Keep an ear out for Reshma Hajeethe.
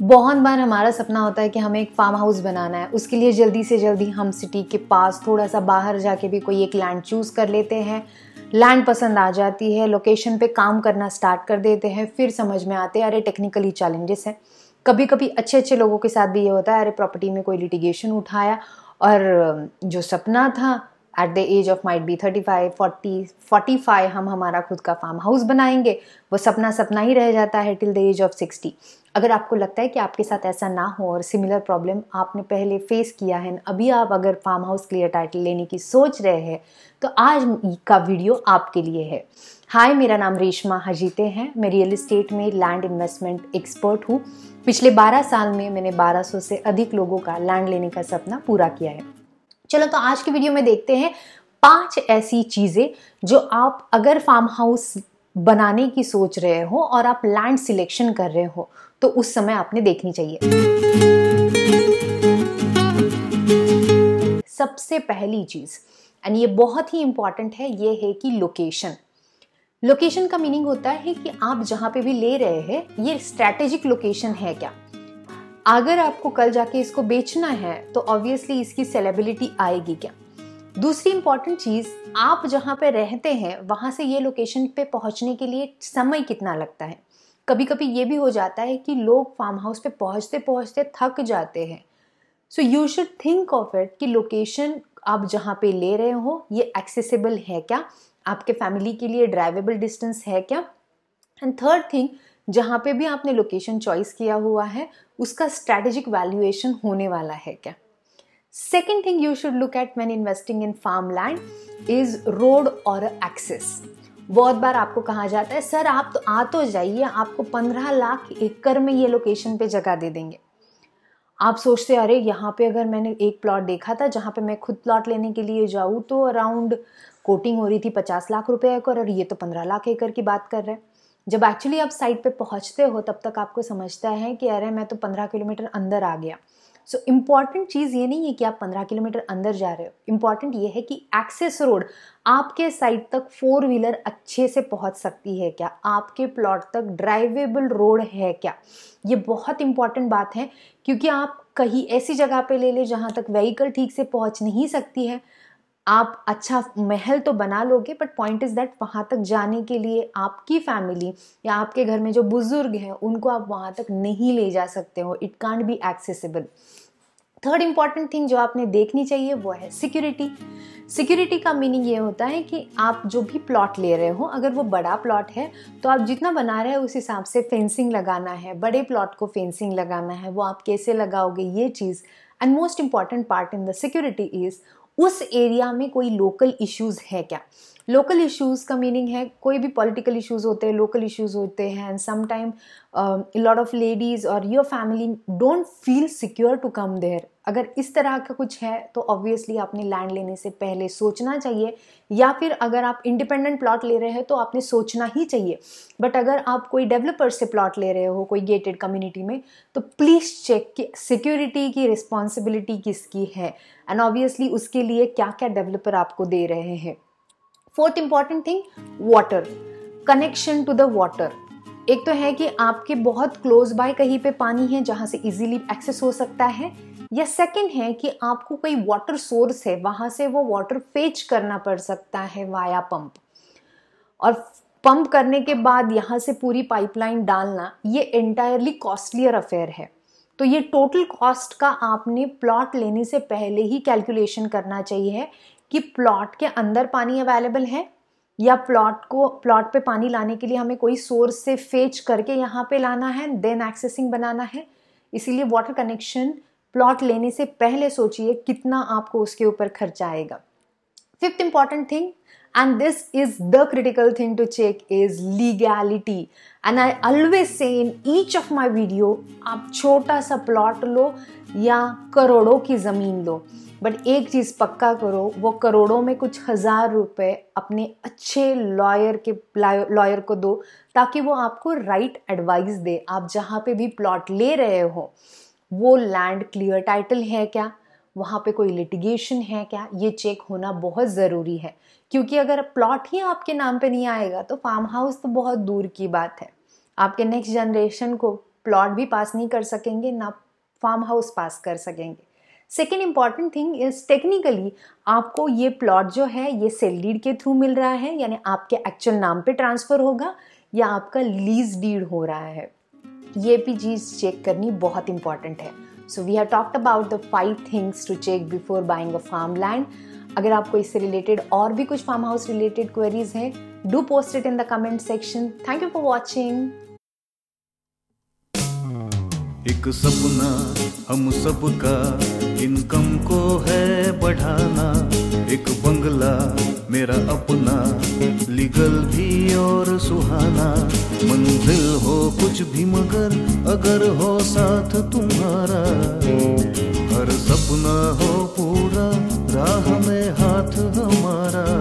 बहुत बार हमारा सपना होता है कि हमें एक फार्म हाउस बनाना है, उसके लिए जल्दी से जल्दी हम सिटी के पास थोड़ा सा बाहर जाके भी कोई एक लैंड चूज़ कर लेते हैं। लैंड पसंद आ जाती है, लोकेशन पे काम करना स्टार्ट कर देते हैं, फिर समझ में आते हैं अरे टेक्निकली चैलेंजेस हैं। कभी कभी अच्छे अच्छे लोगों के साथ भी ये होता है अरे प्रॉपर्टी में कोई लिटिगेशन उठाया और जो सपना था at the age of might be 35, 40, 45 हम हमारा खुद का फार्म हाउस बनाएंगे, वो सपना सपना ही रह जाता है टिल द एज ऑफ 60। अगर आपको लगता है कि आपके साथ ऐसा ना हो और सिमिलर प्रॉब्लम आपने पहले फेस किया है, अभी आप अगर फार्म हाउस क्लियर टाइटल लेने की सोच रहे हैं तो आज का वीडियो आपके लिए है। हाय, मेरा नाम रेशमा हजीते है। मैं रियल इस्टेट में लैंड इन्वेस्टमेंट एक्सपर्ट हूँ। पिछले 12 साल में मैंने 1200 से अधिक लोगों का लैंड लेने का सपना पूरा किया है। चलो तो आज की वीडियो में देखते हैं 5 ऐसी चीज़ें जो आप अगर फार्म हाउस बनाने की सोच रहे हो और आप लैंड सिलेक्शन कर रहे हो तो उस समय आपने देखनी चाहिए। सबसे पहली चीज, एंड ये बहुत ही इंपॉर्टेंट है, ये है कि लोकेशन। लोकेशन का मीनिंग होता है कि आप जहाँ पे भी ले रहे हैं ये स्ट्रैटेजिक लोकेशन है क्या। अगर आपको कल जाके इसको बेचना है तो ऑब्वियसली इसकी सेलेब्रिटी आएगी क्या। दूसरी इंपॉर्टेंट चीज़, आप जहाँ पे रहते हैं वहाँ से ये लोकेशन पे पहुँचने के लिए समय कितना लगता है। कभी कभी ये भी हो जाता है कि लोग फार्म हाउस पे पहुँचते पहुँचते थक जाते हैं। So you should think of it कि लोकेशन आप जहाँ पे ले रहे हो ये एक्सेसिबल है क्या, आपके फैमिली के लिए ड्राइवेबल डिस्टेंस है क्या। एंड थर्ड थिंग, जहाँ पे भी आपने लोकेशन चॉइस किया हुआ है उसका स्ट्रैटेजिक वैल्यूएशन होने वाला है क्या। Second thing you should look at when investing in farmland is road or access. बहुत बार आपको कहा जाता है सर आप तो आ तो जाइए, आपको 15 लाख एकड़ में ये लोकेशन पे जगह दे देंगे। आप सोचते अरे यहाँ पे अगर मैंने एक प्लॉट देखा था जहाँ पे मैं खुद प्लॉट लेने के लिए जाऊँ तो अराउंड कोटिंग हो रही थी 50 लाख रुपए एकड़ और ये तो 15 लाख एकड़ की बात कर रहे हैं। जब एक्चुअली आप साइट पे पहुँचते हो तब तक आपको समझता है कि अरे मैं तो 15 किलोमीटर अंदर आ गया। सो इम्पॉर्टेंट चीज़ ये नहीं है कि आप 15 किलोमीटर अंदर जा रहे हो, इम्पॉर्टेंट ये है कि एक्सेस रोड आपके साइड तक 4 व्हीलर अच्छे से पहुंच सकती है क्या, आपके प्लॉट तक ड्राइवेबल रोड है क्या। ये बहुत इंपॉर्टेंट बात है क्योंकि आप कहीं ऐसी जगह पे ले लें जहां तक व्हीकल ठीक से पहुंच नहीं सकती है। आप अच्छा महल तो बना लोगे बट पॉइंट इज़ दैट वहाँ तक जाने के लिए आपकी फैमिली या आपके घर में जो बुजुर्ग हैं उनको आप वहाँ तक नहीं ले जा सकते हो, it can't be accessible. Third important thing जो आपने देखनी चाहिए वो है सिक्योरिटी। सिक्योरिटी का मीनिंग ये होता है कि आप जो भी प्लॉट ले रहे हो अगर वो बड़ा प्लॉट है तो आप जितना बना रहे हो उस हिसाब से फेंसिंग लगाना है, बड़े प्लॉट को फेंसिंग लगाना है, वो आप कैसे लगाओगे ये चीज़। And most important part in the security is उस एरिया में कोई लोकल इश्यूज़ है क्या। लोकल इश्यूज़ का मीनिंग है कोई भी पॉलिटिकल इश्यूज़ होते हैं, लोकल इश्यूज़ होते हैं। And sometime lot of ladies और your family don't feel secure to come there. अगर इस तरह का कुछ है तो ऑब्वियसली आपने लैंड लेने से पहले सोचना चाहिए, या फिर अगर आप इंडिपेंडेंट प्लॉट ले रहे हैं तो आपने सोचना ही चाहिए। बट अगर आप कोई डेवलपर से प्लॉट ले रहे हो कोई गेटेड कम्युनिटी में तो प्लीज़ चेक कि सिक्योरिटी की रिस्पॉन्सिबिलिटी किसकी है एंड ऑब्वियसली उसके लिए क्या क्या डेवलपर आपको दे रहे हैं। Fourth important thing, water, connection to the water. एक तो है कि आपके बहुत क्लोज बाय कहीं पे पानी है जहाँ से इजीली एक्सेस हो सकता है, या सेकंड है कि आपको कोई वाटर सोर्स है वहाँ से वो वाटर फेच करना पड़ सकता है वाया पंप, और पंप करने के बाद यहाँ से पूरी पाइपलाइन डालना ये एंटायरली कॉस्टलियर अफेयर है। तो ये टोटल कॉस्ट का आपने प्लॉट लेने से पहले ही कैलकुलेशन करना चाहिए कि प्लॉट के अंदर पानी अवेलेबल है या प्लॉट पे पानी लाने के लिए हमें कोई सोर्स से फेच करके यहाँ पे लाना है, देन एक्सेसिंग बनाना है। इसीलिए वाटर कनेक्शन प्लॉट लेने से पहले सोचिए कितना आपको उसके ऊपर खर्चा आएगा। Fifth important thing, and this is the critical thing to check, is legality. And I always say in each of my video, आप छोटा सा प्लॉट लो या करोड़ों की ज़मीन लो बट एक चीज़ पक्का करो, वो करोड़ों में कुछ 1000 रुपये अपने अच्छे लॉयर को दो ताकि वो आपको राइट एडवाइस दे। आप जहाँ पे भी प्लॉट ले रहे हो वो लैंड क्लियर टाइटल है क्या, वहाँ पे कोई लिटिगेशन है क्या, ये चेक होना बहुत ज़रूरी है क्योंकि अगर प्लॉट ही आपके नाम पे नहीं आएगा तो फार्म हाउस तो बहुत दूर की बात है। आपके नेक्स्ट जनरेशन को प्लॉट भी पास नहीं कर सकेंगे, ना फार्म हाउस पास कर सकेंगे। Second important thing is technically आपको ये प्लॉट जो है ये सेल डीड के थ्रू मिल रहा है, यानी आपके एक्चुअल नाम पे ट्रांसफ़र होगा या आपका लीज डीड हो रहा है। ये भी चीज़ चेक करनी बहुत इंपॉर्टेंट है। So we have talked about the 5 things to check before buying a farm land. अगर आपको इससे रिलेटेड और भी कुछ फार्म हाउस रिलेटेड क्वेरीज हैं, do post it in the comment section. Thank you for watching. एक सपना हम सबका इनकम को है बढ़ाना, एक बंगला मेरा अपना लीगल भी और सुहाना, मंजिल हो कुछ भी मगर अगर हो साथ तुम्हारा, हर सपना हो पूरा राह में हाथ हमारा।